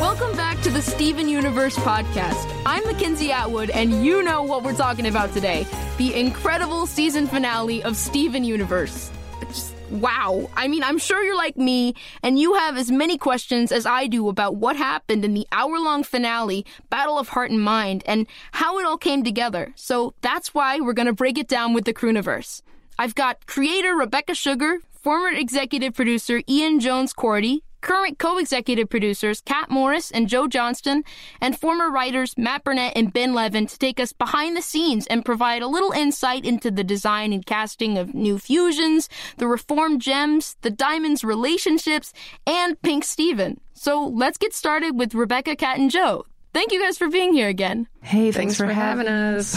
Welcome back to the Steven Universe podcast. I'm Mackenzie Atwood, and you know what we're talking about today. The incredible season finale of Steven Universe. Just, wow. I mean, I'm sure you're like me, and you have as many questions as I do about what happened in the hour-long finale, Battle of Heart and Mind, and how it all came together. So that's why we're going to break it down with the Crewniverse. I've got creator Rebecca Sugar, former executive producer Ian Jones-Quartey, current co-executive producers Kat Morris and Joe Johnston, and former writers Matt Burnett and Ben Levin to take us behind the scenes and provide a little insight into the design and casting of new fusions, the reformed gems, the diamonds' relationships, and Pink Steven. So let's get started with Rebecca, Kat, and Joe. Thank you guys for being here again. Hey, thanks for having us.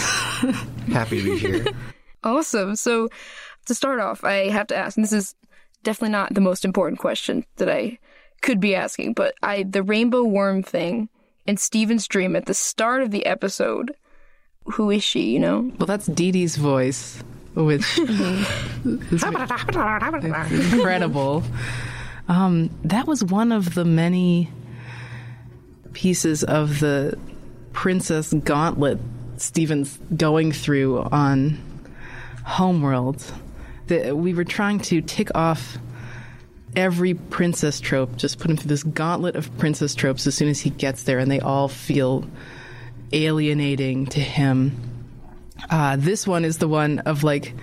Happy to be here. Awesome. So to start off, I have to ask, and this is definitely not the most important question that I could be asking, but the rainbow worm thing and Steven's dream at the start of the episode, who is she, you know? Well, that's Dee Dee's voice, which is incredible. That was one of the many pieces of the princess gauntlet Steven's going through on Homeworld that we were trying to tick off every princess trope, just put him through this gauntlet of princess tropes as soon as he gets there, and they all feel alienating to him. This one is the one of, like,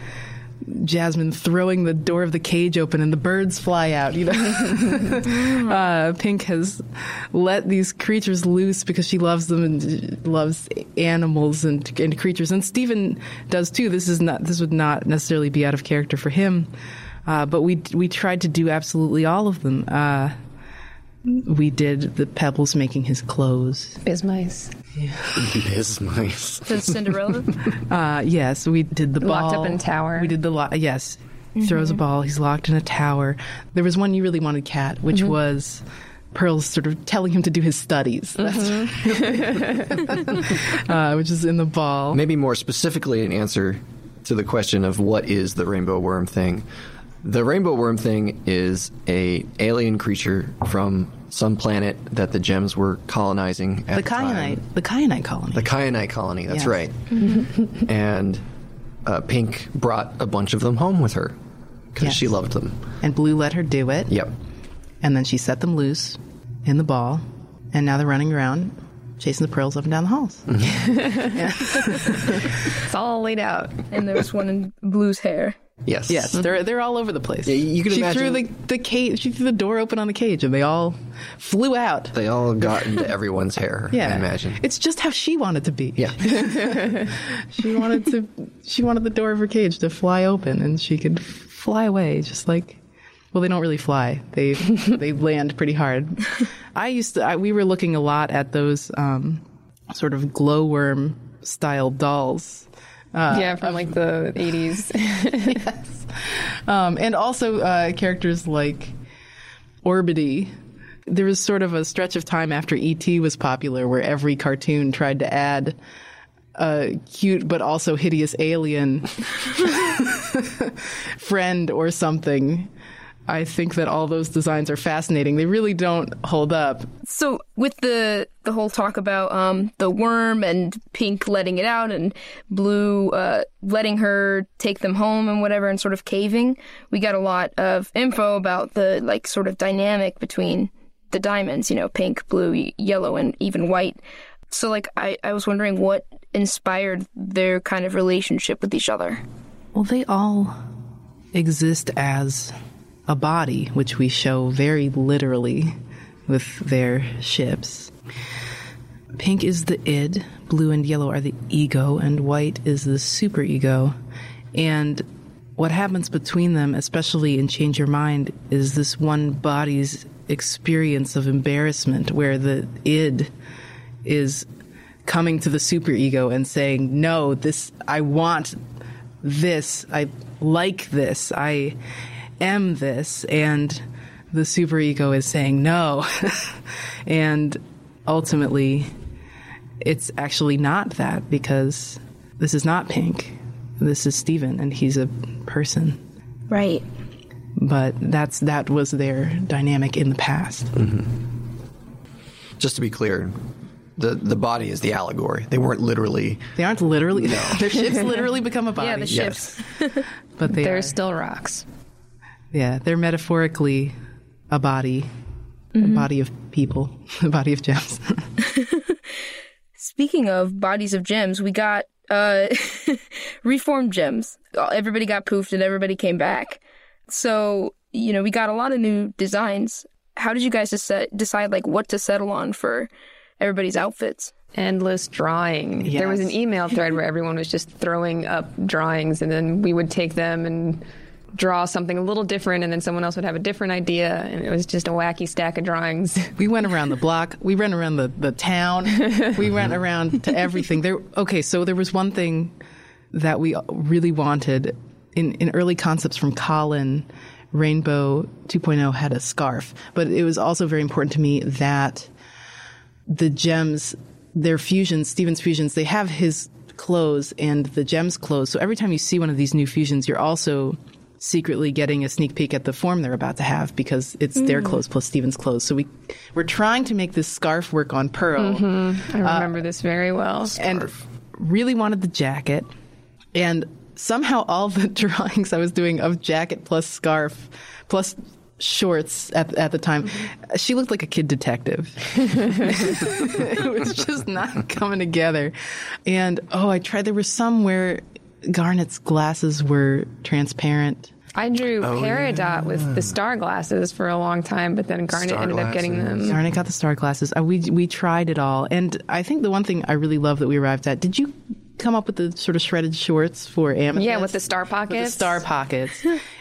Jasmine throwing the door of the cage open and the birds fly out, you know. Pink has let these creatures loose because she loves them and loves animals and creatures, and Steven does too. This would not necessarily be out of character for him. But we tried to do absolutely all of them. We did the pebbles making his clothes. Bismice. Yeah. Bismice. So Cinderella? Yes, we did the ball. Locked up in a tower. We did the yes. Mm-hmm. Throws a ball, he's locked in a tower. There was one you really wanted, Kat, which was Pearl's sort of telling him to do his studies. Mm-hmm. Which is in the ball. Maybe more specifically an answer to the question of what is the rainbow worm thing. The rainbow worm thing is a alien creature from some planet that the gems were colonizing at the time. The Kyanite colony. The Kyanite colony, that's right. And Pink brought a bunch of them home with her because she loved them. And Blue let her do it. Yep. And then she set them loose in the ball, and now they're running around chasing the pearls up and down the halls. Mm-hmm. It's all laid out. And there was one in Blue's hair. Yes. Yes, they're all over the place. Yeah, you can imagine. She threw the door open on the cage, and they all flew out. They all got into everyone's hair, I imagine. It's just how she wanted to be. Yeah. She wanted the door of her cage to fly open, and she could fly away just like... Well, they don't really fly. They land pretty hard. We were looking a lot at those sort of glowworm-style dolls. From like the 80s. Yes. And also characters like Orbity. There was sort of a stretch of time after E.T. was popular where every cartoon tried to add a cute but also hideous alien friend or something. I think that all those designs are fascinating. They really don't hold up. So with the whole talk about the worm and Pink letting it out and Blue letting her take them home and whatever and sort of caving, we got a lot of info about the like sort of dynamic between the diamonds, you know, pink, blue, yellow, and even white. So like I was wondering what inspired their kind of relationship with each other. Well, they all exist as a body, which we show very literally with their ships. Pink is the id, blue and yellow are the ego, and white is the superego. And what happens between them, especially in Change Your Mind, is this one body's experience of embarrassment where the id is coming to the superego and saying, no, this, I want this, I like this, I am this, and the superego is saying no. And ultimately, it's actually not that, because this is not Pink. This is Steven, and he's a person. Right. But that was their dynamic in the past. Mm-hmm. Just to be clear, the body is the allegory. They weren't literally... They aren't literally... No. Their ships literally become a body. Yeah, the ships. Yes. But they're still rocks. Yeah, they're metaphorically a body. Mm-hmm. A body of people. A body of gems. Speaking of bodies of gems, we got reformed gems. Everybody got poofed and everybody came back. So, you know, we got a lot of new designs. How did you guys decide, like, what to settle on for everybody's outfits? Endless drawing. Yes. There was an email thread where everyone was just throwing up drawings, and then we would take them and draw something a little different, and then someone else would have a different idea, and it was just a wacky stack of drawings. We went around the block. We ran around the town. We ran around to everything. So there was one thing that we really wanted. In early concepts from Colin, Rainbow 2.0 had a scarf, but it was also very important to me that the gems, their fusions, Steven's fusions, they have his clothes and the gems' clothes. So every time you see one of these new fusions, you're also secretly getting a sneak peek at the form they're about to have, because it's their clothes plus Steven's clothes. So we're trying to make this scarf work on Pearl. Mm-hmm. I remember this very well. Scarf. And really wanted the jacket. And somehow all the drawings I was doing of jacket plus scarf plus shorts at the time, she looked like a kid detective. It was just not coming together. And, there was somewhere Garnet's glasses were transparent. I drew Peridot with the star glasses for a long time, but then Garnet ended up getting them. Garnet got the star glasses. We tried it all. And I think the one thing I really love that we arrived at, did you come up with the sort of shredded shorts for Amethyst? Yeah, with the star pockets.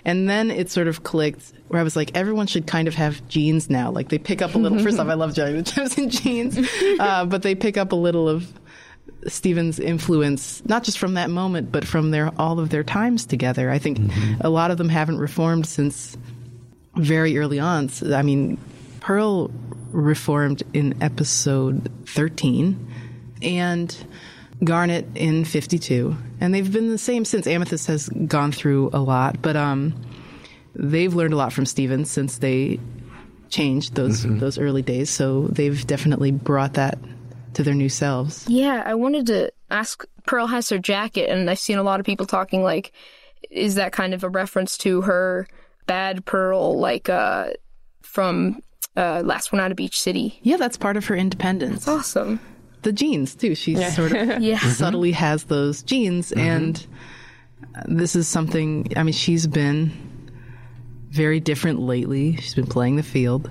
And then it sort of clicked where I was like, everyone should kind of have jeans now. Like, they pick up a little. First off, I love Johnny the Gems in jeans. But they pick up a little of Steven's influence, not just from that moment, but from all of their times together. I think a lot of them haven't reformed since very early on. So, I mean, Pearl reformed in episode 13 and Garnet in 52. And they've been the same since. Amethyst has gone through a lot, but they've learned a lot from Steven since they changed those early days. So they've definitely brought that to their new selves. Yeah, I wanted to ask, Pearl has her jacket, and I've seen a lot of people talking, like, is that kind of a reference to her bad Pearl, like, from Last One Out of Beach City? Yeah, that's part of her independence. That's awesome. The jeans, too. She sort of subtly has those jeans, and this is something, I mean, she's been very different lately. She's been playing the field.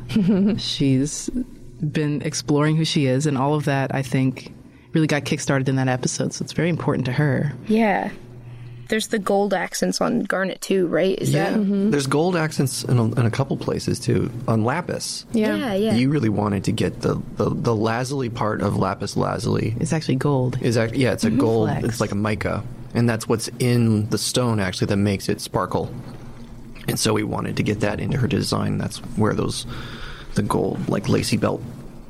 She's been exploring who she is, and all of that, I think, really got kickstarted in that episode, so it's very important to her. Yeah. There's the gold accents on Garnet, too, right? Is that... Mm-hmm. There's gold accents in a couple places, too, on Lapis. Yeah. You really wanted to get the lazuli part of Lapis Lazuli. It's actually gold. It's a gold. Flex. It's like a mica, and that's what's in the stone, actually, that makes it sparkle. And so we wanted to get that into her design. That's where the gold, like, lacy belt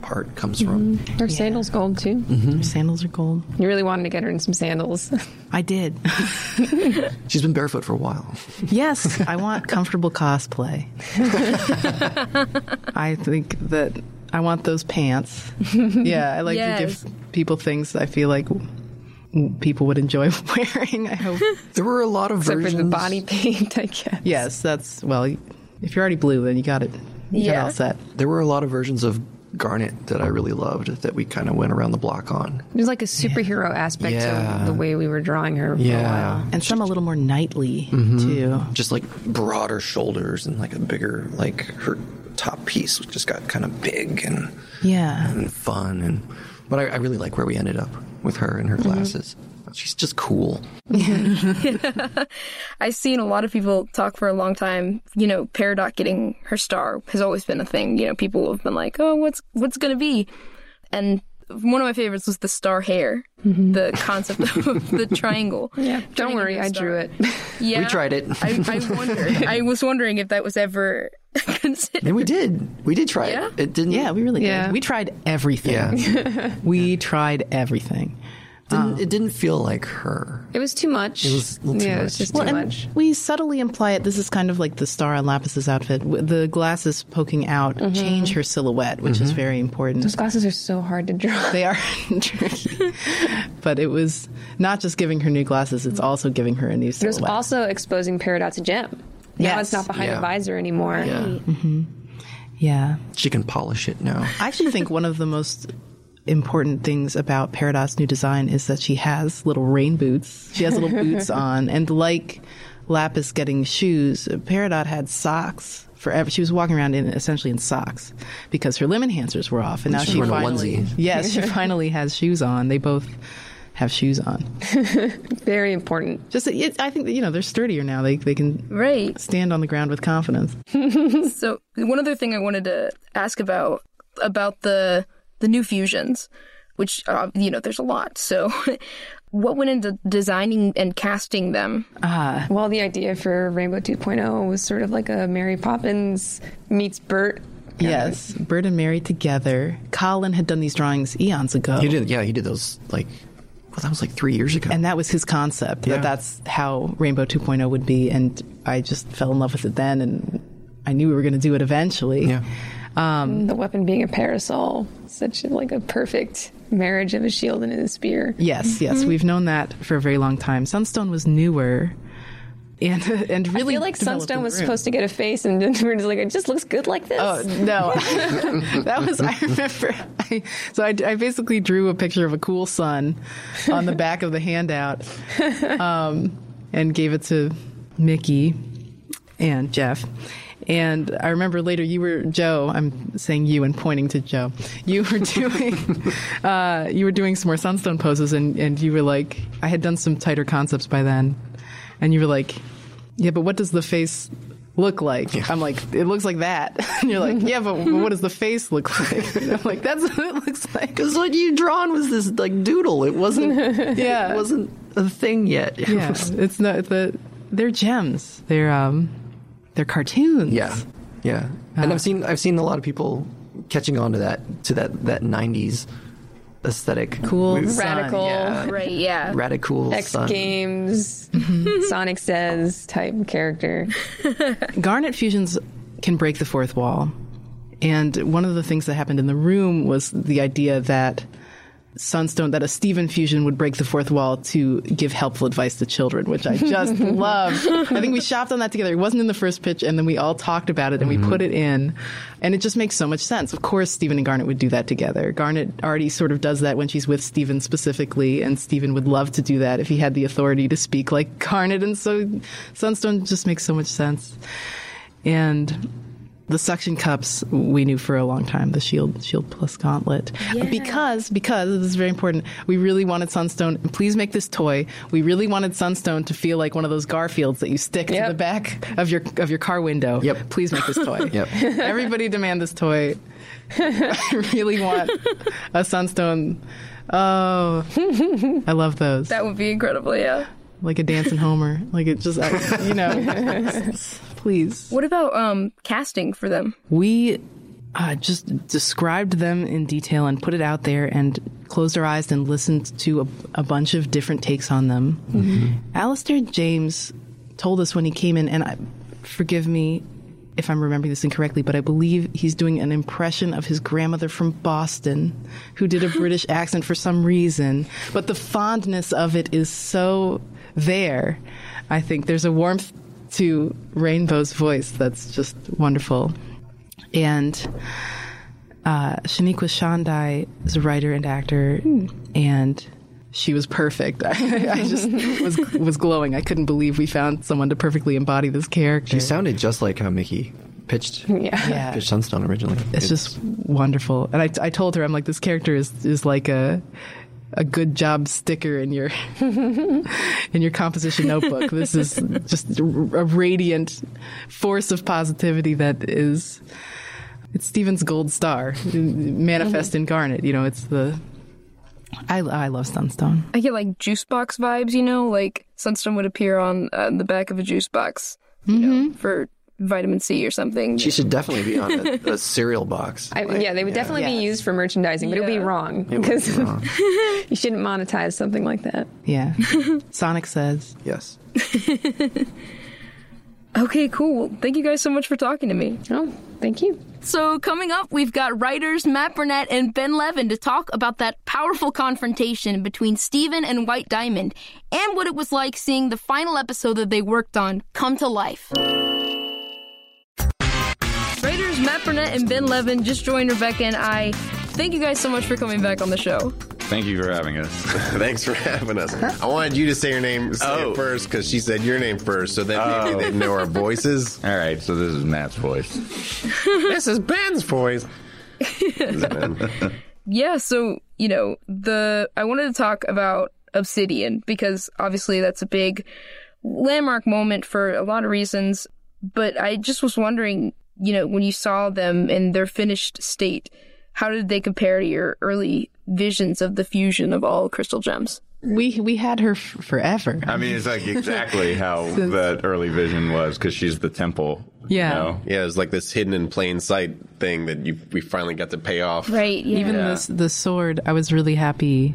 heart comes from. Her sandals gold too. Her sandals are gold. You really wanted to get her in some sandals. I did. She's been barefoot for a while. Yes, I want comfortable cosplay. I think that I want those pants. Yeah, I like to give people things I feel like people would enjoy wearing, I hope. There were a lot of versions. Except for the body paint, I guess. Yes, that's, well, if you're already blue, then you got it. You got all set. There were a lot of versions of Garnet that I really loved that we kind of went around the block on. There's like a superhero aspect to the way we were drawing her for a while. And some a little more knightly, too. Just like broader shoulders and like a bigger, like her top piece just got kind of big and fun. But I really like where we ended up with her and her glasses. She's just cool. I've seen a lot of people talk for a long time. You know, Peridot getting her star has always been a thing. You know, people have been like, oh, what's going to be? And one of my favorites was the star hair, the concept of the triangle. Yeah. Don't worry, I drew it. Yeah, we tried it. I wondered. I was wondering if that was ever considered. And we did. We did try it. It didn't. Yeah, we really did. We tried everything. Yeah. We tried everything. It didn't feel like her. It was too much. It was a little too much. It was just too much. We subtly imply it. This is kind of like the star on Lapis's outfit. The glasses poking out change her silhouette, which is very important. Those glasses are so hard to draw. They are tricky. But it was not just giving her new glasses, it's also giving her a new silhouette. It was also exposing Peridot to Gem. Yes. Now it's not behind a visor anymore. Right. Yeah. Yeah. She can polish it now. I actually think one of the most important things about Peridot's new design is that she has little rain boots. She has little boots on. And like Lapis getting shoes, Peridot had socks forever. She was walking around essentially in socks because her limb enhancers were off. And now she finally, she finally has shoes on. They both have shoes on. Very important. Just, I think that, you know, they're sturdier now. They can stand on the ground with confidence. So one other thing I wanted to ask about the new fusions, which, you know, there's a lot. So what went into designing and casting them? Well, the idea for Rainbow 2.0 was sort of like a Mary Poppins meets Bert. Yes, Bert and Mary together. Colin had done these drawings eons ago. He did, he did those, like, well, that was like 3 years ago. And that was his concept, that's how Rainbow 2.0 would be. And I just fell in love with it then, and I knew we were going to do it eventually. Yeah. The weapon being a parasol, such like a perfect marriage of a shield and a spear. Yes, we've known that for a very long time. Sunstone was newer, and really, I feel like Sunstone was supposed to get a face, and then we're just like, it just looks good like this. Oh no, that was I remember. I basically drew a picture of a cool sun on the back of the handout, and gave it to Mickey and Jeff. And I remember later you were, Joe, I'm saying you and pointing to Joe, you were doing some more Sunstone poses, and you were like, I had done some tighter concepts by then, and you were like, yeah, but what does the face look like? Yeah. I'm like, it looks like that. And you're like, yeah, but what does the face look like? And I'm like, that's what it looks like. Because what you drawn was this, like, doodle. It wasn't, it wasn't a thing yet. Yeah, it's not, they're gems. They're cartoons. Yeah. And I've seen a lot of people catching on to that 90s aesthetic. Cool. Radical. Yeah. Right, yeah. Radical. X sun. Games. Sonic Says type character. Garnet fusions can break the fourth wall. And one of the things that happened in the room was the idea that Sunstone, that a Steven fusion would break the fourth wall to give helpful advice to children, which I just loved. I think we shopped on that together. It wasn't in the first pitch, and then we all talked about it, and we put it in, and it just makes so much sense. Of course, Steven and Garnet would do that together. Garnet already sort of does that when she's with Steven specifically, and Steven would love to do that if he had the authority to speak like Garnet, and so Sunstone just makes so much sense. And the suction cups, we knew for a long time, the shield plus gauntlet. Yeah. Because this is very important, we really wanted Sunstone, and please make this toy, we really wanted Sunstone to feel like one of those Garfields that you stick to the back of your car window. Yep. Please make this toy. Everybody demand this toy. I really want a Sunstone. Oh, I love those. That would be incredible, yeah. Like a dancing Homer. Like it just, you know. Please. What about casting for them? We just described them in detail and put it out there and closed her eyes and listened to a bunch of different takes on them. Mm-hmm. Alistair James told us when he came in, and forgive me if I'm remembering this incorrectly, but I believe he's doing an impression of his grandmother from Boston who did a British accent for some reason. But the fondness of it is so there. I think there's a warmth to Rainbow's voice that's just wonderful. And Shaniqua Shandai is a writer and actor, and she was perfect. I just was glowing. I couldn't believe we found someone to perfectly embody this character. She sounded just like how Mickey pitched Sunstone originally. It's just wonderful. And I told her, I'm like, this character is like a good job sticker in your in your composition notebook. This is just a radiant force of positivity that is, it's Steven's gold star, manifest incarnate. You know, it's the, I love Sunstone. I get like juice box vibes, you know, like Sunstone would appear on the back of a juice box, you know, for vitamin C or something. She should definitely be on a cereal box. They would definitely be used for merchandising, but it would be wrong because you shouldn't monetize something like that. Yeah. Sonic says. Yes. Okay, cool. Well, thank you guys so much for talking to me. Oh, thank you. So coming up, we've got writers Matt Burnett and Ben Levin to talk about that powerful confrontation between Steven and White Diamond and what it was like seeing the final episode that they worked on come to life. Writers Matt Burnett and Ben Levin just joined Rebecca and I. Thank you guys so much for coming back on the show. Thank you for having us. Thanks for having us. I wanted you to say your name first because she said your name first, so that maybe they know our voices. All right, so this is Matt's voice. This is Ben's voice. Yeah, so, you know, I wanted to talk about Obsidian because obviously that's a big landmark moment for a lot of reasons, but I just was wondering, you know, when you saw them in their finished state, how did they compare to your early visions of the fusion of all crystal gems? We had her forever. I mean, it's like exactly how that early vision was, because she's the temple. Yeah. You know? Yeah, it was like this hidden in plain sight thing that we finally got to pay off. Right. Yeah. Even the sword, I was really happy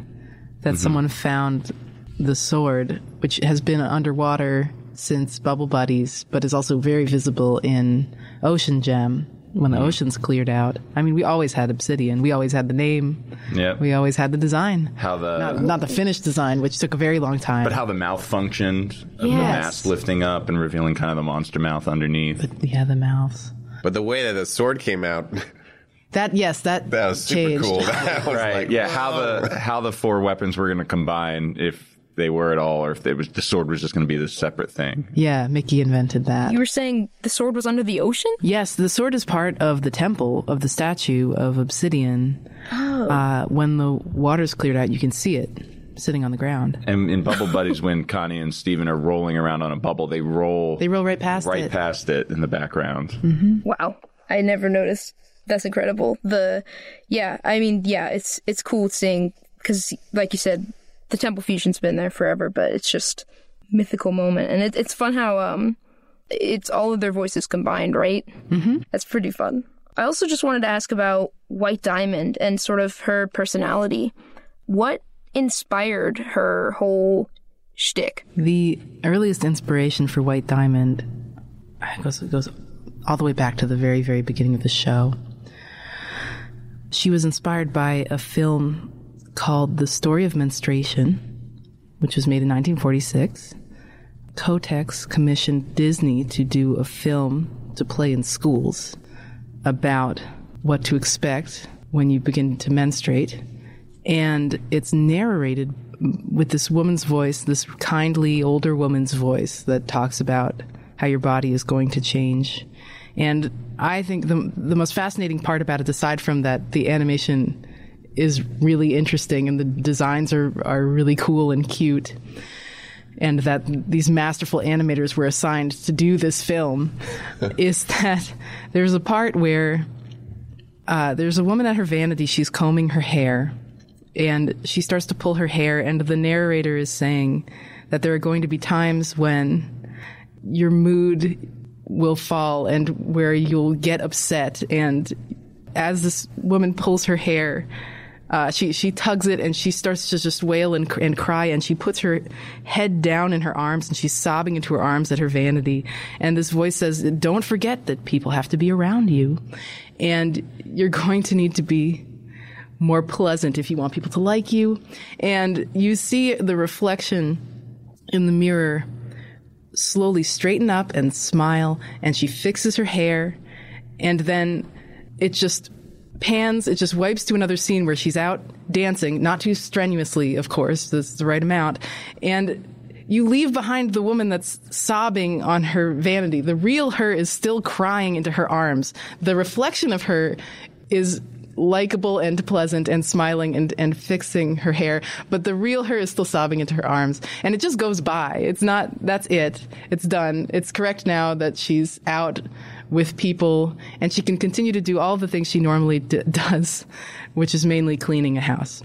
that someone found the sword, which has been underwater since Bubble Buddies, but is also very visible in Ocean Gem. When the ocean's cleared out. I mean, we always had Obsidian. We always had the name. Yeah. We always had the design. How the... Not the finished design, which took a very long time. But how the mouth functioned. Of the mask lifting up and revealing kind of the monster mouth underneath. But, yeah, the mouths. But the way that the sword came out... That was super cool. That was right. Like, yeah, how the four weapons were going to combine if... they were at all, or if the sword was just going to be this separate thing. Yeah, Mickey invented that. You were saying the sword was under the ocean? Yes, the sword is part of the temple of the statue of Obsidian. Oh. When the water's cleared out, you can see it sitting on the ground. And in Bubble Buddies, when Connie and Steven are rolling around on a bubble, they roll right past it. Right past it in the background. Mm-hmm. Wow, I never noticed. That's incredible. It's cool seeing, because like you said, the temple fusion's been there forever, but it's just a mythical moment. And it's fun how it's all of their voices combined, right? Mm-hmm. That's pretty fun. I also just wanted to ask about White Diamond and sort of her personality. What inspired her whole shtick? The earliest inspiration for White Diamond goes all the way back to the very, very beginning of the show. She was inspired by a film called The Story of Menstruation, which was made in 1946. Kotex commissioned Disney to do a film to play in schools about what to expect when you begin to menstruate. And it's narrated with this woman's voice, this kindly older woman's voice that talks about how your body is going to change. And I think the most fascinating part about it, aside from that, the animation is really interesting and the designs are really cool and cute, and that these masterful animators were assigned to do this film, is that there's a part where there's a woman at her vanity. She's combing her hair and she starts to pull her hair, and the narrator is saying that there are going to be times when your mood will fall and where you'll get upset and as this woman pulls her hair, she tugs it and she starts to just wail and cry, and she puts her head down in her arms and she's sobbing into her arms at her vanity. And this voice says, "Don't forget that people have to be around you, and you're going to need to be more pleasant if you want people to like you." And you see the reflection in the mirror slowly straighten up and smile, and she fixes her hair, and then it just pans, it just wipes to another scene where she's out dancing, not too strenuously, of course, this is the right amount, and you leave behind the woman that's sobbing on her vanity. The real her is still crying into her arms. The reflection of her is likable and pleasant and smiling and fixing her hair, but the real her is still sobbing into her arms, and it just goes by. It's not, that's it. It's done. It's correct now that she's out with people, and she can continue to do all the things she normally does, which is mainly cleaning a house.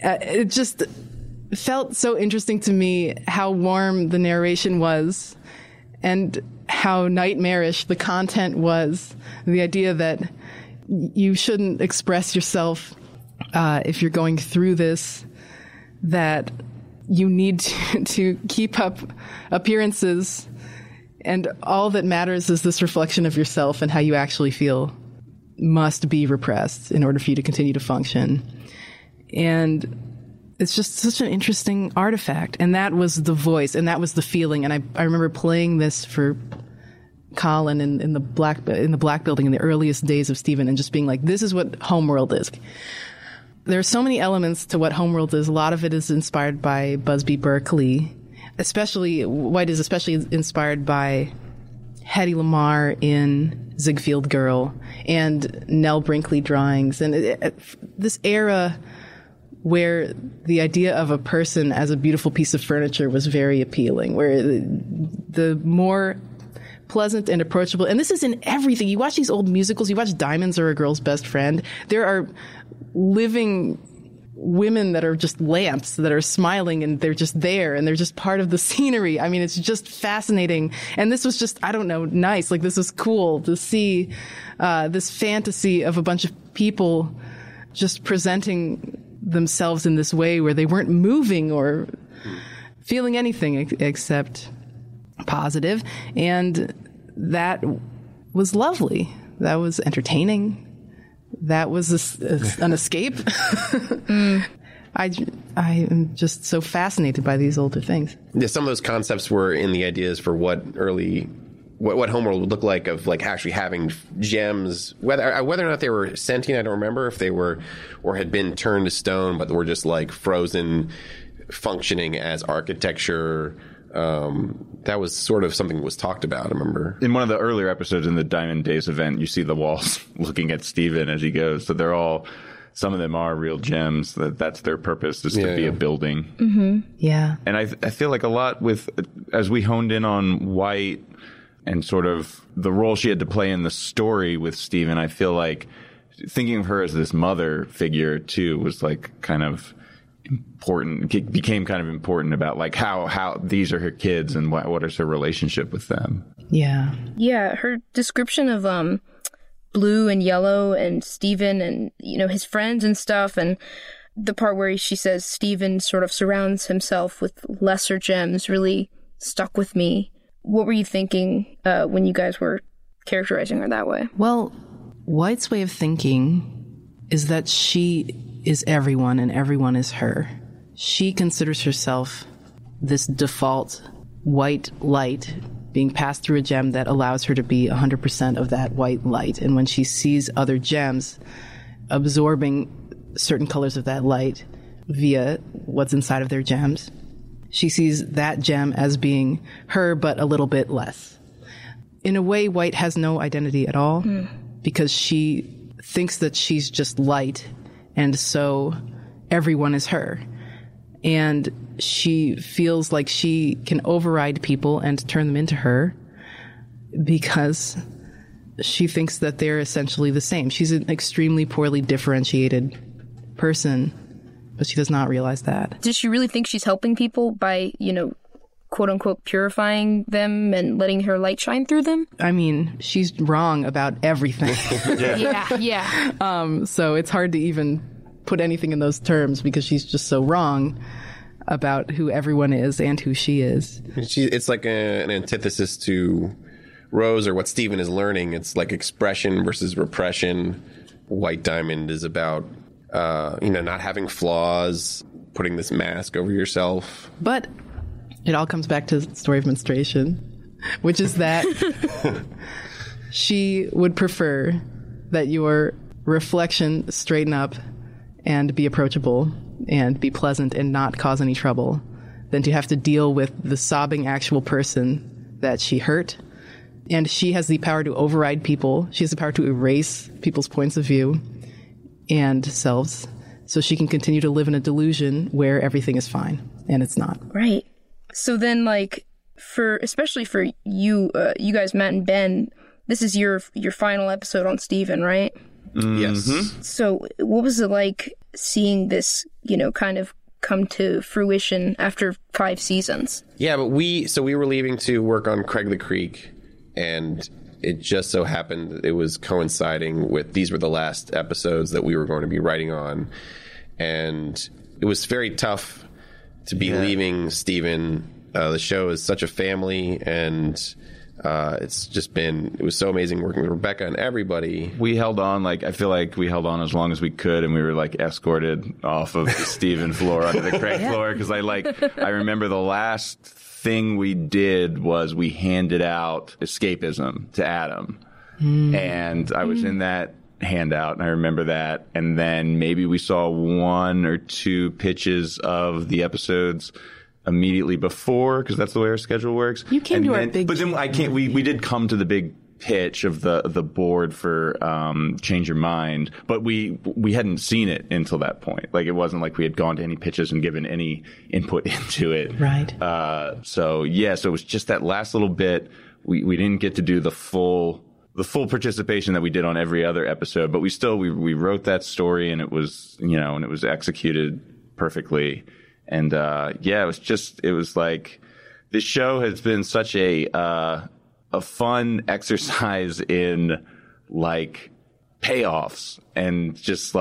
It just felt so interesting to me how warm the narration was and how nightmarish the content was. The idea that you shouldn't express yourself if you're going through this, that you need to keep up appearances, and all that matters is this reflection of yourself and how you actually feel must be repressed in order for you to continue to function. And it's just such an interesting artifact. And that was the voice, and that was the feeling. And I remember playing this for Colin in the black building in the earliest days of Steven, and just being like, this is what Homeworld is. There are so many elements to what Homeworld is. A lot of it is inspired by Busby Berkeley, especially White is especially inspired by Hedy Lamarr in Ziegfeld Girl and Nell Brinkley drawings, and this era where the idea of a person as a beautiful piece of furniture was very appealing, where the more pleasant and approachable. And this is in everything. You watch these old musicals, you watch Diamonds Are a Girl's Best Friend. There are living women that are just lamps that are smiling, and they're just there, and they're just part of the scenery. I mean, it's just fascinating. And this was just, I don't know, nice. Like, this was cool to see this fantasy of a bunch of people just presenting themselves in this way where they weren't moving or feeling anything except positive, and that was lovely. That was entertaining. That was an escape. I am just so fascinated by these older things. Yeah, some of those concepts were in the ideas for what Homeworld would look like, of like actually having gems, whether or not they were sentient. I don't remember if they were or had been turned to stone, but were just like frozen, functioning as architecture. That was sort of something that was talked about, I remember. In one of the earlier episodes in the Diamond Days event, you see the walls looking at Steven as he goes. So they're all, some of them are real gems. That's their purpose, is to be a building. Mm-hmm. Yeah. And I feel like a lot with, as we honed in on White and sort of the role she had to play in the story with Steven, I feel like thinking of her as this mother figure too was like kind of important. It became kind of important about like how these are her kids and what is her relationship with them. Yeah. Yeah. Her description of Blue and Yellow and Steven and, you know, his friends and stuff, and the part where she says Steven sort of surrounds himself with lesser gems really stuck with me. What were you thinking when you guys were characterizing her that way? Well, White's way of thinking is that she is everyone and everyone is her. She considers herself this default white light being passed through a gem that allows her to be 100% of that white light. And when she sees other gems absorbing certain colors of that light via what's inside of their gems, she sees that gem as being her, but a little bit less. In a way, White has no identity at all because she thinks that she's just light, and so everyone is her. And she feels like she can override people and turn them into her because she thinks that they're essentially the same. She's an extremely poorly differentiated person, but she does not realize that. Does she really think she's helping people by, you know, quote-unquote purifying them and letting her light shine through them. I mean, she's wrong about everything. Yeah. So it's hard to even put anything in those terms because she's just so wrong about who everyone is and who she is. It's like an antithesis to Rose or what Steven is learning. It's like expression versus repression. White Diamond is about, not having flaws, putting this mask over yourself. But it all comes back to the story of menstruation, which is that she would prefer that your reflection straighten up and be approachable and be pleasant and not cause any trouble than to have to deal with the sobbing actual person that she hurt. And she has the power to override people. She has the power to erase people's points of view and selves. So she can continue to live in a delusion where everything is fine. And it's not. Right. So then, like, especially for you, you guys, Matt and Ben, this is your final episode on Steven, right? Mm-hmm. Yes. So what was it like seeing this, kind of come to fruition after 5 seasons? Yeah, but we were leaving to work on Craig the Creek. And it just so happened that it was coinciding with these were the last episodes that we were going to be writing on. And it was very tough to be leaving Steven. The show is such a family, and it was so amazing working with Rebecca and everybody. We held on, I feel like we held on as long as we could, and we were escorted off of the Steven floor onto the Craig floor. Because I remember the last thing we did was we handed out Escapism to Adam. Mm. And I was in that handout, and I remember that. And then maybe we saw 1 or 2 pitches of the episodes immediately before, because that's the way our schedule works. You came to our big... But then we did come to the big pitch of the board for Change Your Mind, but we hadn't seen it until that point. It wasn't like we had gone to any pitches and given any input into it. Right. So it was just that last little bit. We didn't get to do the full participation that we did on every other episode, but we still we wrote that story, and it was and it was executed perfectly. And it was this show has been such a fun exercise in payoffs and just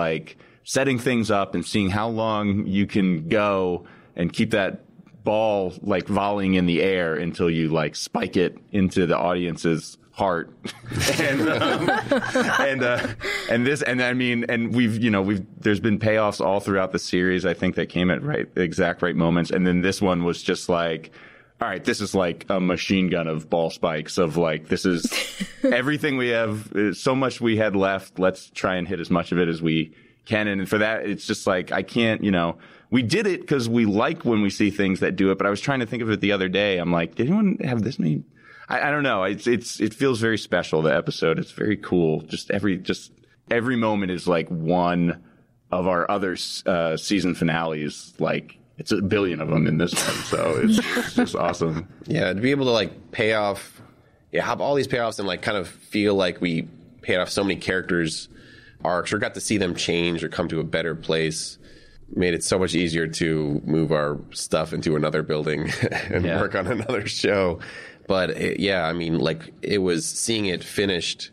setting things up and seeing how long you can go and keep that ball volleying in the air until you spike it into the audience's heart. And we've there's been payoffs all throughout the series. I think that came at the exact right moments. And then this one was just all right, this is a machine gun of ball spikes of this is everything we have, so much we had left. Let's try and hit as much of it as we can. And for that, it's just I can't, we did it because we when we see things that do it. But I was trying to think of it the other day. I'm like, did anyone have this many? I don't know. It feels very special, the episode. It's very cool. Just every moment is one of our other season finales, it's a billion of them in this one, so it's just awesome. Yeah, to be able to pay off, have all these payoffs and kind of feel like we paid off so many characters' arcs or got to see them change or come to a better place made it so much easier to move our stuff into another building and work on another show. But it was seeing it finished.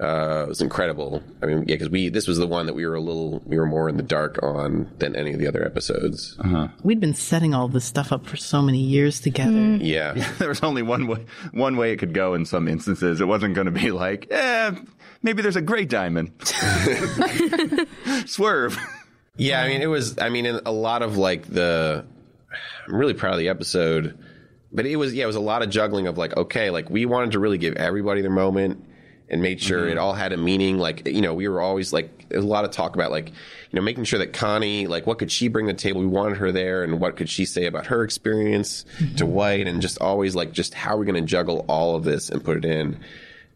It was incredible. Because this was the one that we were more in the dark on than any of the other episodes. Uh-huh. We'd been setting all this stuff up for so many years together. Mm. Yeah, there was only one way it could go in some instances. It wasn't going to be maybe there's a gray diamond swerve. Yeah, it was. In a lot of I'm really proud of the episode, but it was. Yeah, it was a lot of juggling of we wanted to really give everybody their moment. And made sure it all had a meaning. We were always there's a lot of talk about making sure that Connie, what could she bring to the table? We wanted her there, and what could she say about her experience to White? And just always just how are we going to juggle all of this and put it in?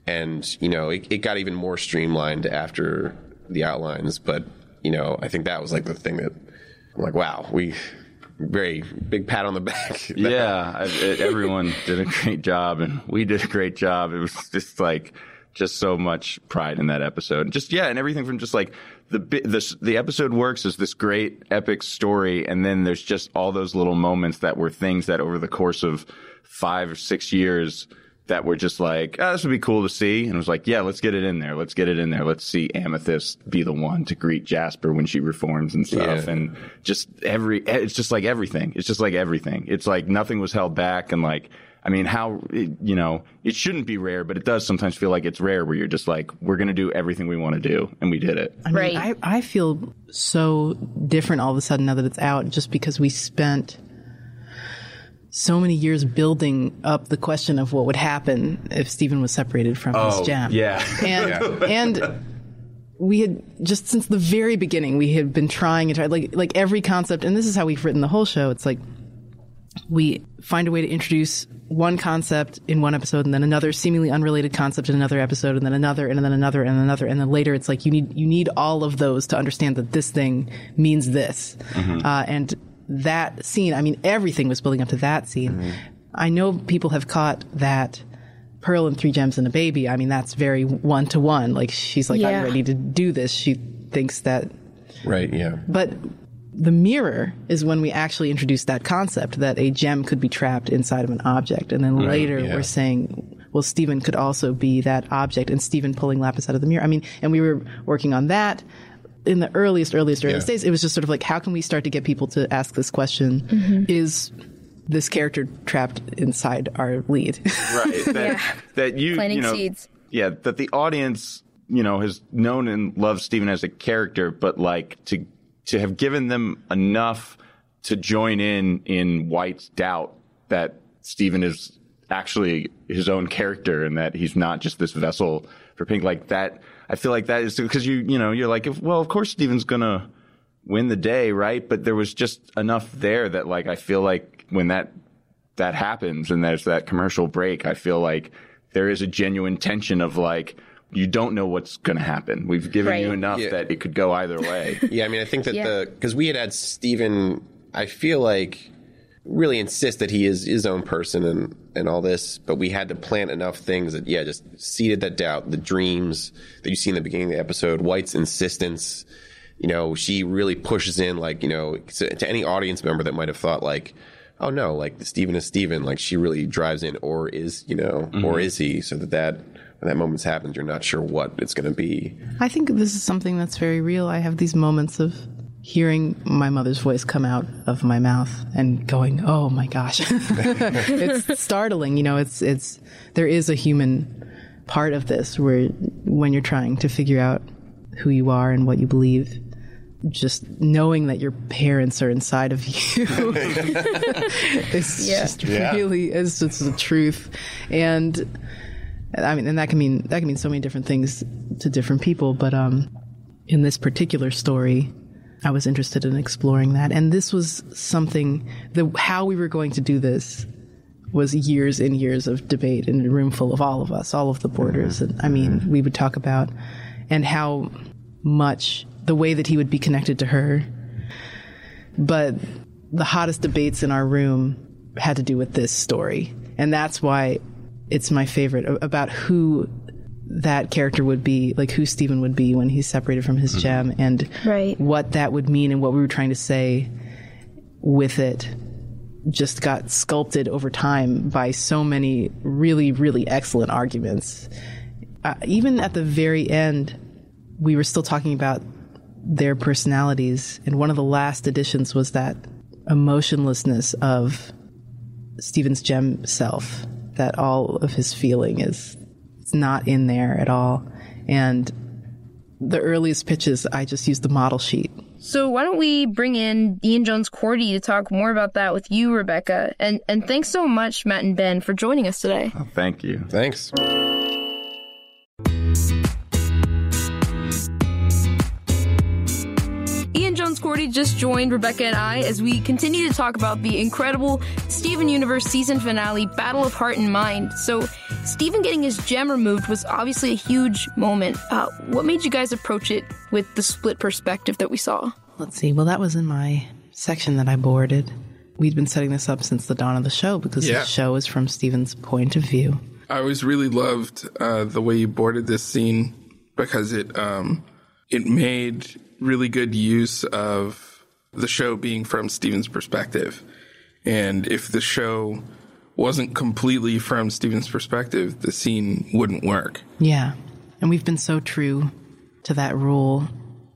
And it got even more streamlined after the outlines. But I think that was the thing that I'm wow, we. Very big pat on the back. Everyone did a great job, and we did a great job. It was just Just so much pride in that episode. Just, yeah, and everything from just like the episode works as this great epic story, and then there's just all those little moments that were things that over the course of 5 or 6 years that were just like, oh, this would be cool to see. And it was like, yeah, let's get it in there. Let's get it in there. Let's see Amethyst be the one to greet Jasper when she reforms and stuff. Yeah. And just it's just like everything. It's just like everything. It's like nothing was held back. And like, I mean, it shouldn't be rare, but it does sometimes feel like it's rare where you're just like, we're going to do everything we want to do. And we did it. Right. I feel so different all of a sudden now that it's out, just because we spent so many years building up the question of what would happen if Steven was separated from his gem. Yeah. And we had, just since the very beginning, we had been trying, like every concept, and this is how we've written the whole show. It's like we find a way to introduce one concept in one episode, and then another seemingly unrelated concept in another episode, and then another, and then another, and another, and then later it's like you need all of those to understand that this thing means this. Mm-hmm. And that scene, I mean, everything was building up to that scene. Mm-hmm. I know people have caught that Pearl and 3 gems and a baby. I mean, that's very one-to-one. Like, she's like, I'm ready to do this. She thinks that. Right, yeah. But the mirror is when we actually introduced that concept, that a gem could be trapped inside of an object. And then later we're saying, well, Steven could also be that object, and Steven pulling Lapis out of the mirror. I mean, and we were working on that. In the earliest days, it was just sort of like, how can we start to get people to ask this question? Mm-hmm. Is this character trapped inside our lead? Right. That you, planting seeds. Yeah, that the audience, has known and loved Steven as a character, but like to have given them enough to join in White's doubt that Steven is actually his own character and that he's not just this vessel for Pink, like that. I feel like that is because you're like, well, of course Steven's gonna win the day, right? But there was just enough there that like I feel like when that happens and there's that commercial break, I feel like there is a genuine tension of like, you don't know what's going to happen. We've given you enough that it could go either way. Yeah, I mean, I think that because we had Steven, I feel like, really insist that he is his own person and all this, but we had to plant enough things that just seeded that doubt, the dreams that you see in the beginning of the episode, White's insistence, she really pushes in, like, to any audience member that might have thought like, oh no, like Steven is Steven, like she really drives in, or is mm-hmm. or is he, so that when that moment's happened, you're not sure what it's going to be. I think this is something that's very real. I have these moments of hearing my mother's voice come out of my mouth and going, oh my gosh. It's startling. It's there is a human part of this where when you're trying to figure out who you are and what you believe, just knowing that your parents are inside of you it's just the truth. And I mean, and that can mean so many different things to different people, but in this particular story, I was interested in exploring that. And this was something, how we were going to do this was years and years of debate in a room full of all of us, all of the boarders. And I mean, we would talk about and how much the way that he would be connected to her. But the hottest debates in our room had to do with this story. And that's why it's my favorite about who that character would be, like who Steven would be when he's separated from his gem, and what that would mean, and what we were trying to say with it just got sculpted over time by so many really, really excellent arguments. Even at the very end, we were still talking about their personalities, and one of the last additions was that emotionlessness of Steven's gem self, that all of his feeling is not in there at all. And the earliest pitches, I just used the model sheet. So why don't we bring in Ian Jones-Quartey to talk more about that with you, Rebecca. And thanks so much, Matt and Ben, for joining us today. Oh, thank you. Thanks. Jones-Quartey just joined Rebecca and I as we continue to talk about the incredible Steven Universe season finale, Battle of Heart and Mind. So Steven getting his gem removed was obviously a huge moment. What made you guys approach it with the split perspective that we saw? Let's see. Well, that was in my section that I boarded. We'd been setting this up since the dawn of the show because the show is from Steven's point of view. I always really loved the way you boarded this scene, because it made really good use of the show being from Steven's perspective. And if the show wasn't completely from Steven's perspective, the scene wouldn't work. Yeah. And we've been so true to that rule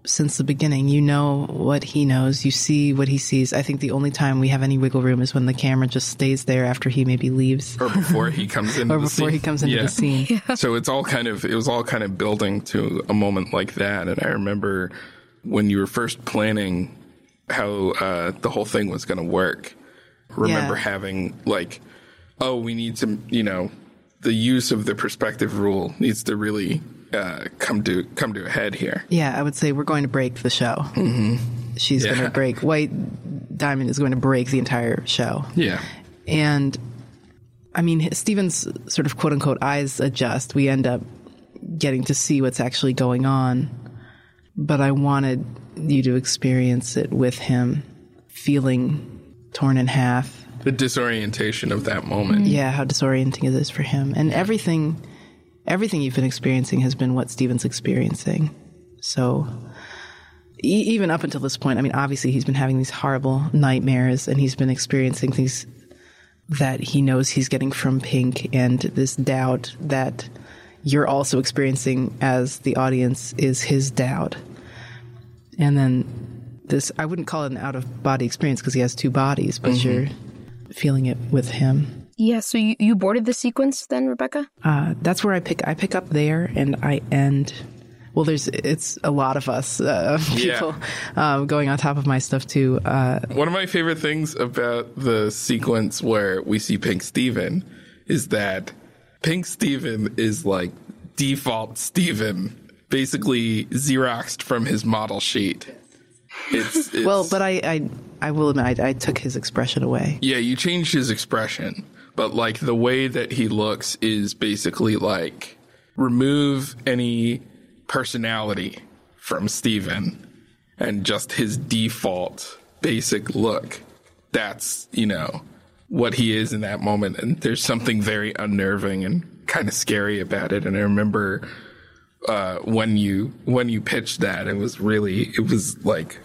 since the beginning. You know what he knows. You see what he sees. I think the only time we have any wiggle room is when the camera just stays there after he maybe leaves. Or before he comes into the scene. Yeah. Yeah. So it was all kind of building to a moment like that. And I remember when you were first planning how the whole thing was going to work, having like, oh, we need to, you know, the use of the perspective rule needs to really come to a head here. Yeah, I would say we're going to break the show. Mm-hmm. She's going to break. White Diamond is going to break the entire show. Yeah. And, I mean, Steven's sort of quote-unquote eyes adjust. We end up getting to see what's actually going on. But I wanted you to experience it with him, feeling torn in half. The disorientation of that moment. Yeah, how disorienting it is for him. And everything you've been experiencing has been what Steven's experiencing. So even up until this point, I mean, obviously he's been having these horrible nightmares and he's been experiencing things that he knows he's getting from Pink, and this doubt that you're also experiencing as the audience is his doubt. And then this, I wouldn't call it an out-of-body experience because he has two bodies, but you're feeling it with him. Yeah, so you boarded the sequence then, Rebecca? That's where I pick up there and I end. Well, it's a lot of us people going on top of my stuff too. One of my favorite things about the sequence where we see Pink Steven is that Pink Steven is like default Steven, basically Xeroxed from his model sheet. It's well, but I will admit, I took his expression away. Yeah, you changed his expression. But, like, the way that he looks is basically, like, remove any personality from Steven and just his default basic look. That's, you know, what he is in that moment. And there's something very unnerving and kind of scary about it. And I remember when you pitched that, it was like...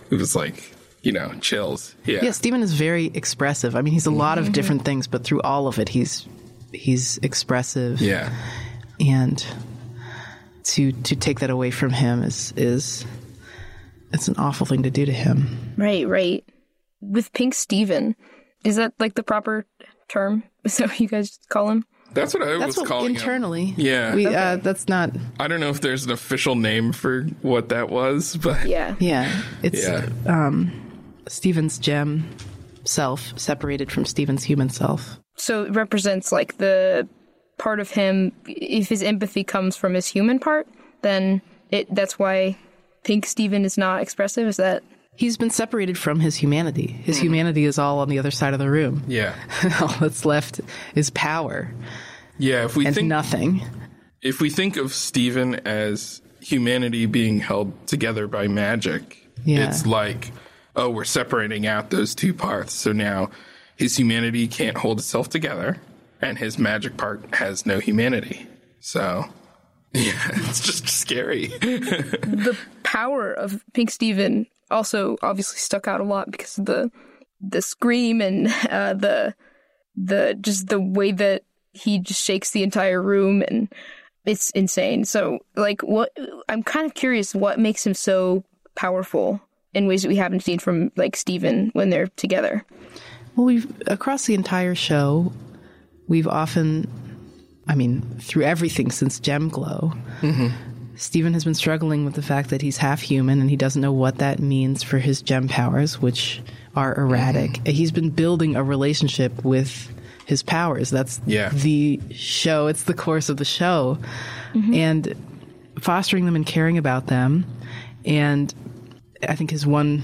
you know, chills. Yeah, Steven is very expressive. I mean, he's a lot of different things, but through all of it, he's expressive. Yeah. And to take that away from him is it's an awful thing to do to him. Right. With Pink Steven, is that like the proper term? Is that what you guys call him? That's what I was calling it. Internally. Him. Yeah. That's not... I don't know if there's an official name for what that was, but... Yeah. Yeah. It's... Yeah. Steven's gem self separated from Steven's human self. So it represents like the part of him, if his empathy comes from his human part, then that's why Pink Steven is not expressive. Is that... He's been separated from his humanity. His humanity is all on the other side of the room. Yeah. All that's left is power. Yeah. If we think of Steven as humanity being held together by magic, it's like, oh, we're separating out those two parts. So now his humanity can't hold itself together, and his magic part has no humanity. So... yeah, it's just scary. The power of Pink Steven also obviously stuck out a lot because of the scream and the just the way that he just shakes the entire room, and it's insane. So, like, what I'm kind of curious, what makes him so powerful in ways that we haven't seen from like Steven when they're together? Well, across the entire show, we've often. I mean, through everything since Gem Glow, Steven has been struggling with the fact that he's half human and he doesn't know what that means for his gem powers, which are erratic. He's been building a relationship with his powers. That's the show. It's the course of the show. And fostering them and caring about them. And I think his one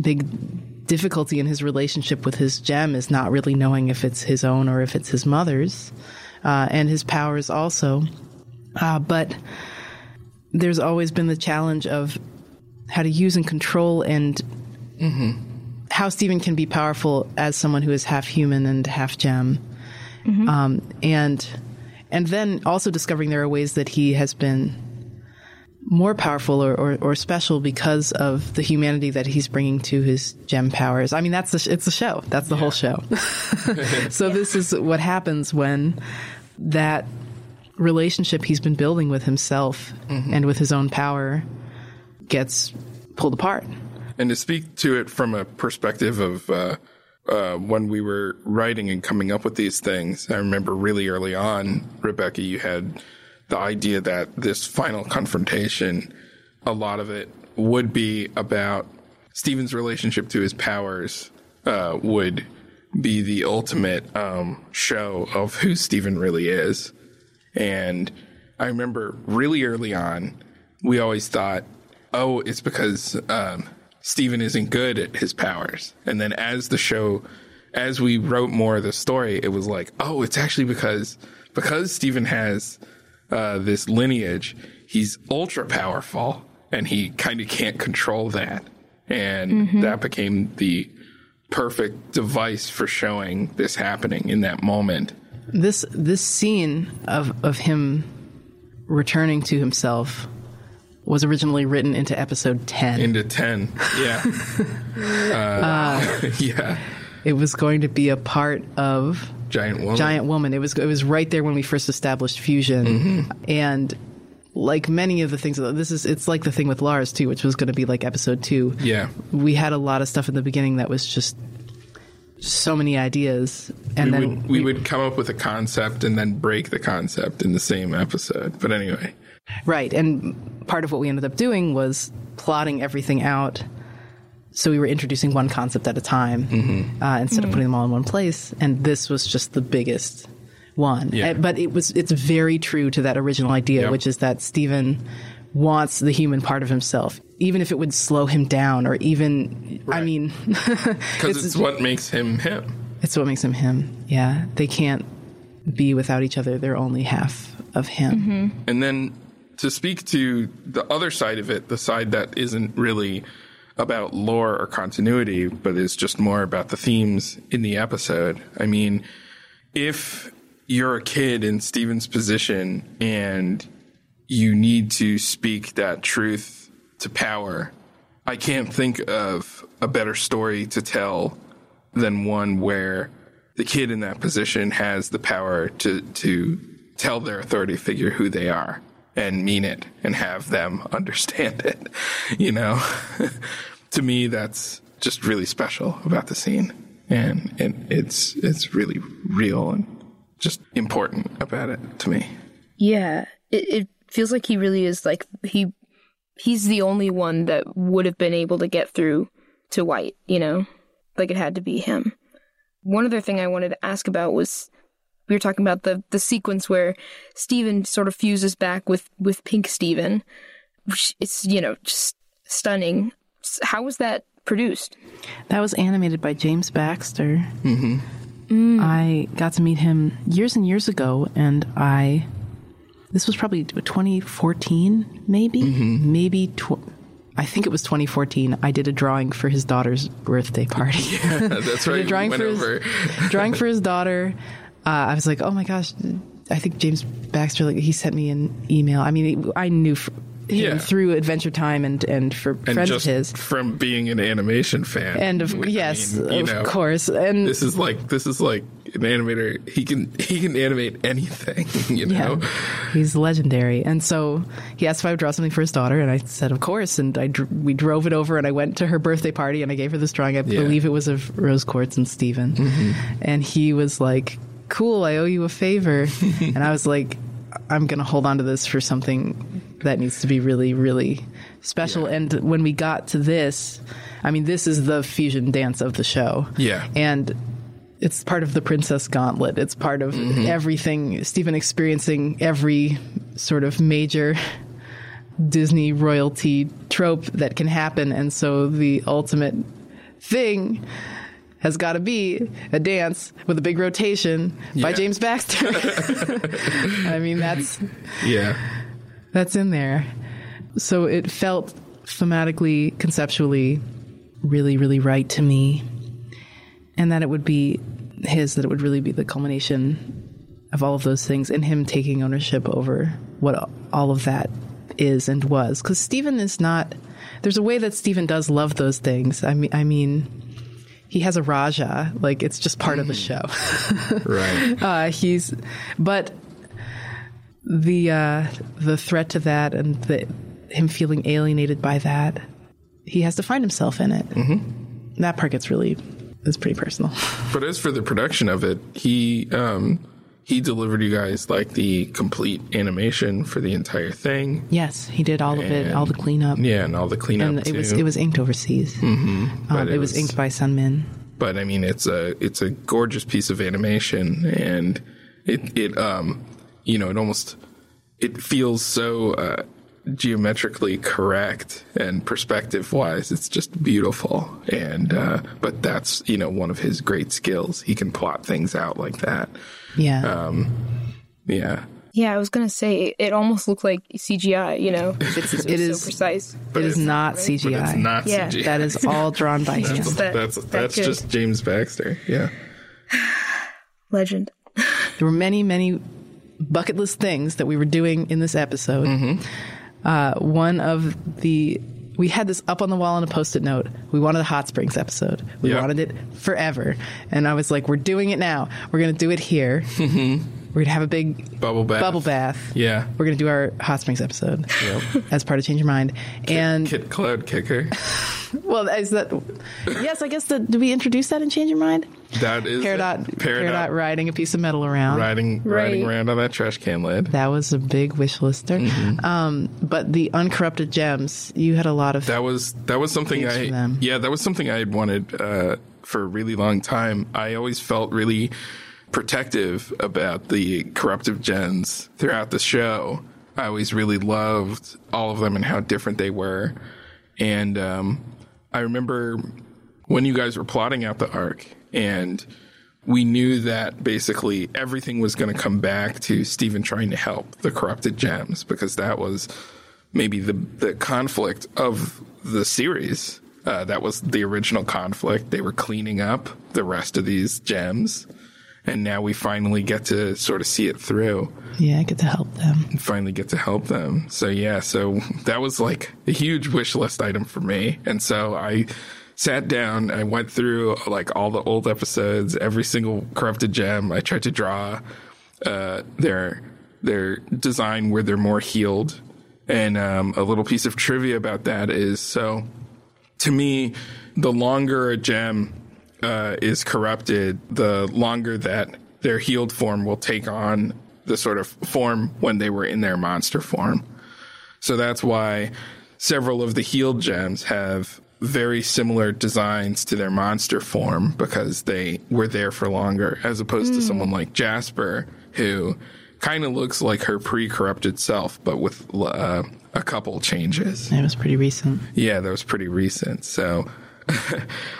big difficulty in his relationship with his gem is not really knowing if it's his own or if it's his mother's. And his powers also. But there's always been the challenge of how to use and control and how Steven can be powerful as someone who is half human and half gem. And And then also discovering there are ways that he has been more powerful or special because of the humanity that he's bringing to his gem powers. I mean, that's it's the show. That's the whole show. So this is what happens when that relationship he's been building with himself and with his own power gets pulled apart. And to speak to it from a perspective of when we were writing and coming up with these things, I remember really early on, Rebecca, you had the idea that this final confrontation, a lot of it would be about Steven's relationship to his powers, would be the ultimate show of who Steven really is. And I remember really early on, we always thought, oh, it's because Steven isn't good at his powers. And then as we wrote more of the story, it was like, oh, it's actually because Steven has this lineage, he's ultra powerful and he kind of can't control that. And that became the perfect device for showing this happening in that moment. This scene of him returning to himself was originally written into episode 10. Into 10, yeah. Yeah. It was going to be a part of Giant Woman. It was right there when we first established Fusion. And like many of the things, it's like the thing with Lars too, which was going to be like episode 2. Yeah. We had a lot of stuff in the beginning that was just so many ideas, and we would come up with a concept and then break the concept in the same episode. But anyway, right. And part of what we ended up doing was plotting everything out. So we were introducing one concept at a time instead of putting them all in one place. And this was just the biggest one. Yeah. But it's very true to that original idea, which is that Steven wants the human part of himself, even if it would slow him down or even, I mean... Because it's what makes him him. It's what makes him him, yeah. They can't be without each other. They're only half of him. And then to speak to the other side of it, the side that isn't really about lore or continuity, but is just more about the themes in the episode. I mean, if you're a kid in Steven's position and you need to speak that truth to power, I can't think of a better story to tell than one where the kid in that position has the power to tell their authority figure who they are and mean it and have them understand it. You know, to me, that's just really special about the scene. And it's really real and just important about it to me. Yeah, it feels like he really is, like, he's the only one that would have been able to get through to White, you know? Like, it had to be him. One other thing I wanted to ask about was, we were talking about the sequence where Steven sort of fuses back with Pink Steven, which is, you know, just stunning. How was that produced? That was animated by James Baxter. I got to meet him years and years ago, and this was probably 2014, maybe? I think it was 2014. I did a drawing for his daughter's birthday party. Yeah, that's right. Drawing for his daughter. I was like, oh my gosh, I think James Baxter, like, he sent me an email. I mean, I knew him through Adventure Time and for and friends just of his. From being an animation fan. And of course. And this is like an animator. He can animate anything, you know. Yeah, he's legendary. And so he asked if I would draw something for his daughter, and I said, of course. And we drove it over, and I went to her birthday party, and I gave her this drawing. I believe it was of Rose Quartz and Steven. And he was like, cool, I owe you a favor. And I was like, I'm going to hold on to this for something that needs to be really, really special. Yeah. And when we got to this, I mean, this is the fusion dance of the show. Yeah. And it's part of the Princess Gauntlet. It's part of everything, Steven experiencing every sort of major Disney royalty trope that can happen. And so the ultimate thing has got to be a dance with a big rotation by James Baxter. I mean, that's in there. So it felt thematically, conceptually, really, really right to me. And that it would be his, that it would really be the culmination of all of those things, and him taking ownership over what all of that is and was. Because Steven is not... There's a way that Steven does love those things. I mean he has a Raja. Like, it's just part of the show. Right. But the threat to that and him feeling alienated by that, he has to find himself in it. Mm-hmm. That part is pretty personal. But as for the production of it, he delivered you guys like the complete animation for the entire thing. Yes, he did all the cleanup. Yeah, and all the cleanup. And it was inked overseas. Mm-hmm. It was inked by Sun Min. But I mean, it's a gorgeous piece of animation, and it feels so geometrically correct, and perspective wise it's just beautiful. And but that's one of his great skills. He can plot things out like that. I was gonna say it almost looked like CGI, it is so precise. But it is not right? CGI. But it's not CGI. That is all drawn by him. That's just James Baxter. Legend. There were many bucket list things that we were doing in this episode. Mm-hmm. We had this up on the wall on a Post-it note. We wanted a hot springs episode. We wanted it forever. And I was like, we're doing it now. We're going to do it here. Mm-hmm. We're going to have a big bubble bath. Yeah. We're going to do our hot springs episode as part of Change Your Mind. Kit Cloud Kicker. Well, is that... Yes, I guess that... Did we introduce that in Change Your Mind? That is... Peridot riding a piece of metal around. Riding around on that trash can lid. That was a big wish lister. Mm-hmm. But the uncorrupted gems, you had a lot of... That was something I... Yeah, that was something I had wanted for a really long time. I always felt really protective about the corruptive gems throughout the show. I always really loved all of them and how different they were. And I remember when you guys were plotting out the arc, and we knew that basically everything was going to come back to Steven trying to help the corrupted gems, because that was maybe the conflict of the series. That was the original conflict. They were cleaning up the rest of these gems, and now we finally get to sort of see it through. Yeah, I get to help them. And finally get to help them. So, yeah, so that was like a huge wish list item for me. And so I sat down, I went through like all the old episodes, every single corrupted gem. I tried to draw their design where they're more healed. And a little piece of trivia about that is, so to me, the longer a gem is corrupted, the longer that their healed form will take on the sort of form when they were in their monster form. So that's why several of the healed gems have very similar designs to their monster form, because they were there for longer, as opposed to someone like Jasper, who kind of looks like her pre-corrupted self, but with a couple changes. That was pretty recent. Yeah, that was pretty recent. So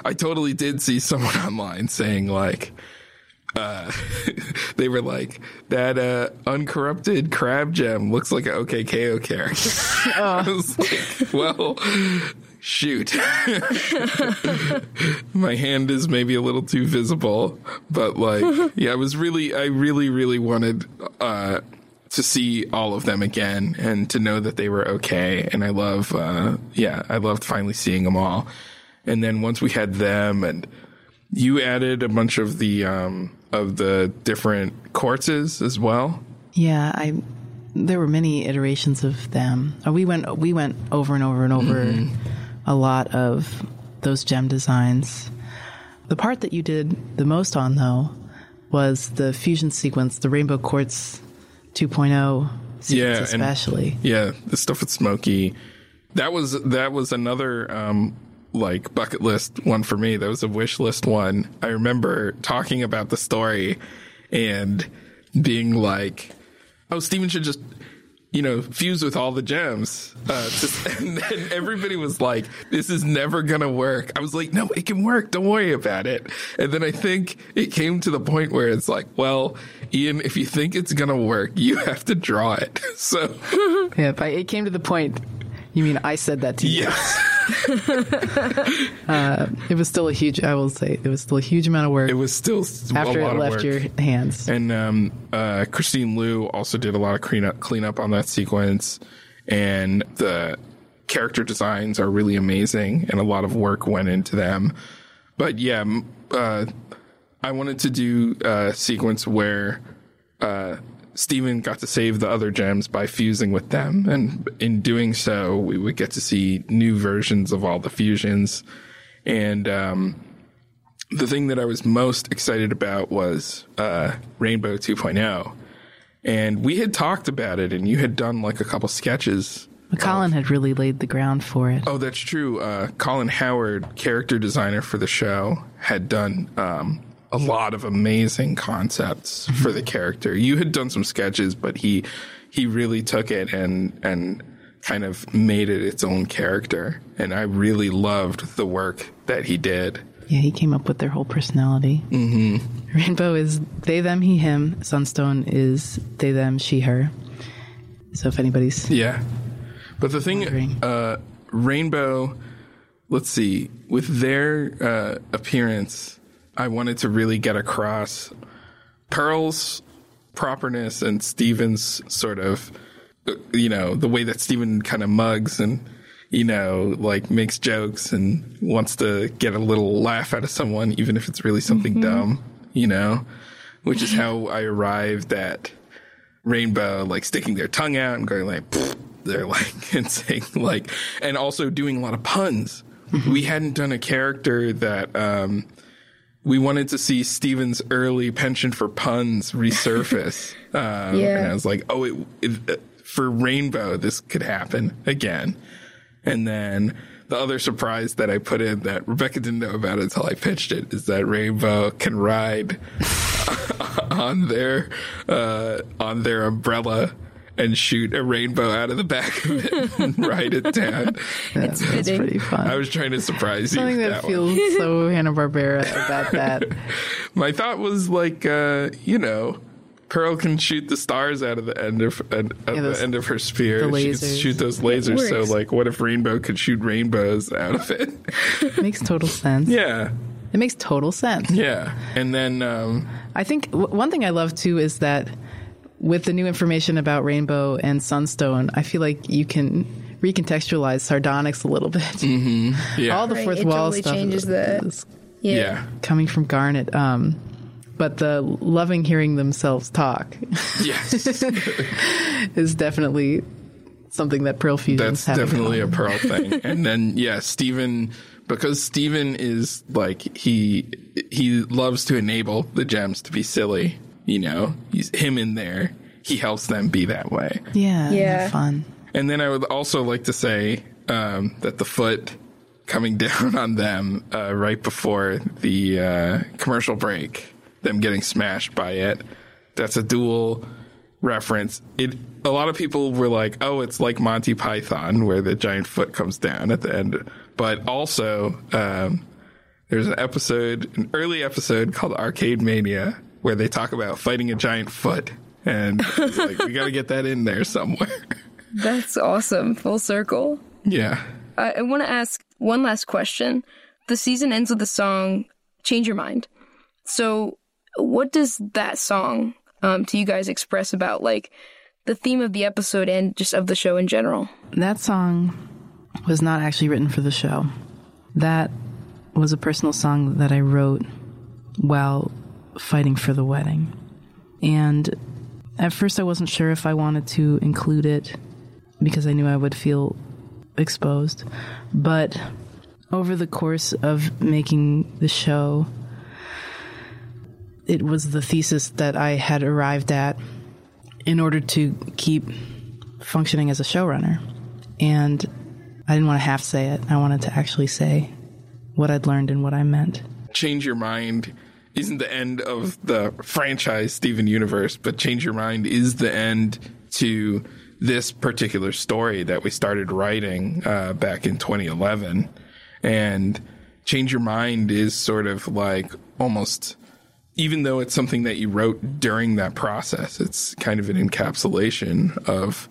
I totally did see someone online saying, like, they were like, that uncorrupted crab gem looks like an OKKO character. Oh. I was like, well, shoot. My hand is maybe a little too visible, but, like, yeah, I really wanted to see all of them again and to know that they were okay. And I loved finally seeing them all. And then once we had them, and you added a bunch of the different quartzes as well. Yeah, there were many iterations of them. We went over and over and over a lot of those gem designs. The part that you did the most on, though, was the fusion sequence, the Rainbow Quartz 2.0 sequence, especially. Yeah, the stuff with Smokey. That was another like bucket list one for me. That was a wish list one. I remember talking about the story and being like, oh, Steven should just, fuse with all the gems. And then everybody was like, this is never going to work. I was like, no, it can work. Don't worry about it. And then I think it came to the point where it's like, well, Ian, if you think it's going to work, you have to draw it. So, yeah, it came to the point. You mean I said that to you? Yes. It was still a huge, I will say, it was still a huge amount of work. It was still after it left your hands. And Christine Liu also did a lot of cleanup on that sequence. And the character designs are really amazing, and a lot of work went into them. But yeah, I wanted to do a sequence where Steven got to save the other gems by fusing with them. And in doing so, we would get to see new versions of all the fusions. And the thing that I was most excited about was Rainbow 2.0. And we had talked about it, and you had done like a couple sketches. Colin had really laid the ground for it. Oh, that's true. Colin Howard, character designer for the show, had done a lot of amazing concepts for the character. You had done some sketches, but he really took it and kind of made it its own character. And I really loved the work that he did. Yeah, he came up with their whole personality. Mm-hmm. Rainbow is they, them, he, him. Sunstone is they, them, she, her. So if anybody's... Yeah. But the thing, Rainbow, let's see, with their appearance, I wanted to really get across Pearl's properness and Steven's sort of, you know, the way that Steven kind of mugs and, you know, like makes jokes and wants to get a little laugh out of someone, even if it's really something dumb, you know, which is how I arrived at Rainbow, like sticking their tongue out and going like, pfft. They're like and saying like, and also doing a lot of puns. We hadn't done a character that we wanted to see Steven's early penchant for puns resurface. And I was like, oh, for Rainbow, this could happen again. And then the other surprise that I put in that Rebecca didn't know about until I pitched it is that Rainbow can ride on their umbrella and shoot a rainbow out of the back of it and ride it down. That's pretty fun. I was trying to surprise you. Something that feels so Hanna-Barbera about that. My thought was like, you know, Pearl can shoot the stars out of the end of the end of her spear. She can shoot those lasers. So, like, what if Rainbow could shoot rainbows out of it? It makes total sense. Yeah. It makes total sense. Yeah. And then... I think one thing I love, too, is that with the new information about Rainbow and Sunstone, I feel like you can recontextualize Sardonyx a little bit. Mm-hmm. Yeah. All the fourth wall totally stuff changes that. Yeah, coming from Garnet. But the loving hearing themselves talk, yes, is definitely something that Pearl fusions. That's definitely a Pearl thing. And then Steven, because Steven is like he loves to enable the gems to be silly. You know, he's him in there. He helps them be that way. Yeah. Fun. And then I would also like to say that the foot coming down on them right before the commercial break, them getting smashed by it. That's a dual reference. A lot of people were like, oh, it's like Monty Python where the giant foot comes down at the end. But also there's an early episode called Arcade Mania, where they talk about fighting a giant foot. And it's like, we got to get that in there somewhere. That's awesome. Full circle. Yeah. I want to ask one last question. The season ends with the song Change Your Mind. So what does that song to you guys express about like the theme of the episode and just of the show in general? That song was not actually written for the show. That was a personal song that I wrote while fighting for the wedding. And at first I wasn't sure if I wanted to include it because I knew I would feel exposed. But over the course of making the show, it was the thesis that I had arrived at in order to keep functioning as a showrunner. And I didn't want to half say it. I wanted to actually say what I'd learned and what I meant. Change Your Mind isn't the end of the franchise Steven Universe, but Change Your Mind is the end to this particular story that we started writing back in 2011. And Change Your Mind is sort of like almost, even though it's something that you wrote during that process, it's kind of an encapsulation of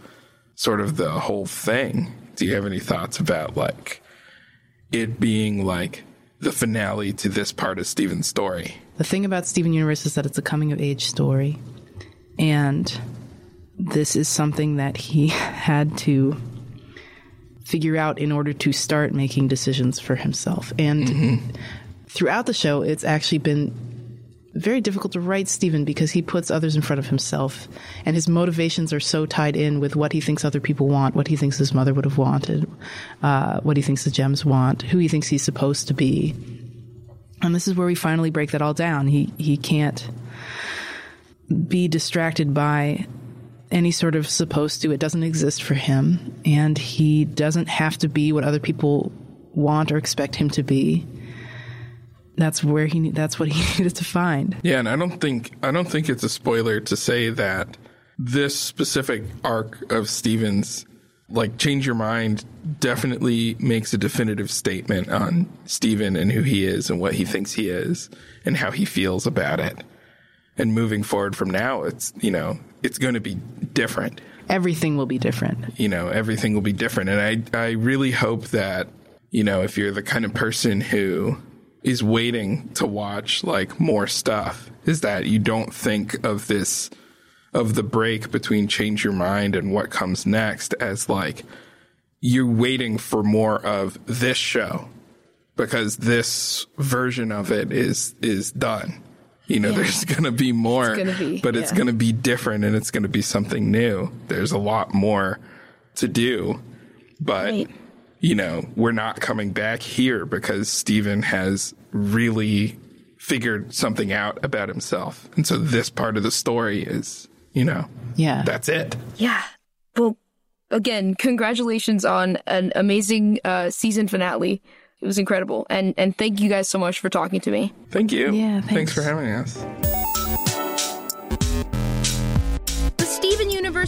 sort of the whole thing. Do you have any thoughts about like it being like the finale to this part of Steven's story. The thing about Steven Universe is that it's a coming of age story. And this is something that he had to figure out in order to start making decisions for himself. And throughout the show, it's actually been very difficult to write Steven because he puts others in front of himself, and his motivations are so tied in with what he thinks other people want, what he thinks his mother would have wanted, what he thinks the gems want, who he thinks he's supposed to be. And this is where we finally break that all down. He can't be distracted by any sort of supposed to. It doesn't exist for him, and he doesn't have to be what other people want or expect him to be. That's what he needed to find. Yeah, and I don't think it's a spoiler to say that this specific arc of Steven's, like Change Your Mind, definitely makes a definitive statement on Steven and who he is and what he thinks he is and how he feels about it. And moving forward from now, it's going to be different. Everything will be different. Everything will be different, and I really hope that if you're the kind of person who is waiting to watch like more stuff, is that you don't think of the break between Change Your Mind and what comes next as like you're waiting for more of this show because this version of it is done. There's going to be more, it's going to be different, and it's going to be something new. There's a lot more to do, but right. We're not coming back here because Steven has really figured something out about himself. And so this part of the story is, that's it. Yeah. Well, again, congratulations on an amazing season finale. It was incredible. And thank you guys so much for talking to me. Thank you. Yeah, thanks for having us.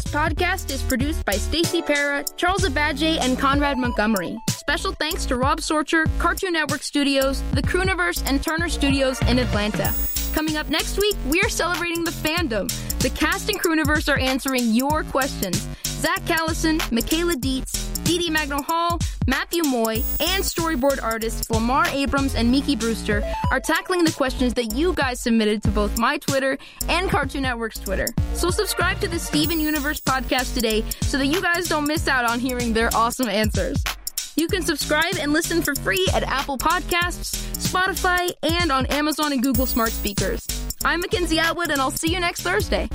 Podcast is produced by Stacey Para, Charles Abadje, and Conrad Montgomery. Special thanks to Rob Sorcher, Cartoon Network Studios, the Crewniverse, and Turner Studios in Atlanta. Coming up next week, we are celebrating the fandom. The cast and Crewniverse are answering your questions. Zach Callison, Michaela Dietz, Dee Dee Magnol-Hall, Matthew Moy, and storyboard artists Lamar Abrams and Miki Brewster are tackling the questions that you guys submitted to both my Twitter and Cartoon Network's Twitter. So subscribe to the Steven Universe podcast today so that you guys don't miss out on hearing their awesome answers. You can subscribe and listen for free at Apple Podcasts, Spotify, and on Amazon and Google Smart Speakers. I'm Mackenzie Atwood, and I'll see you next Thursday.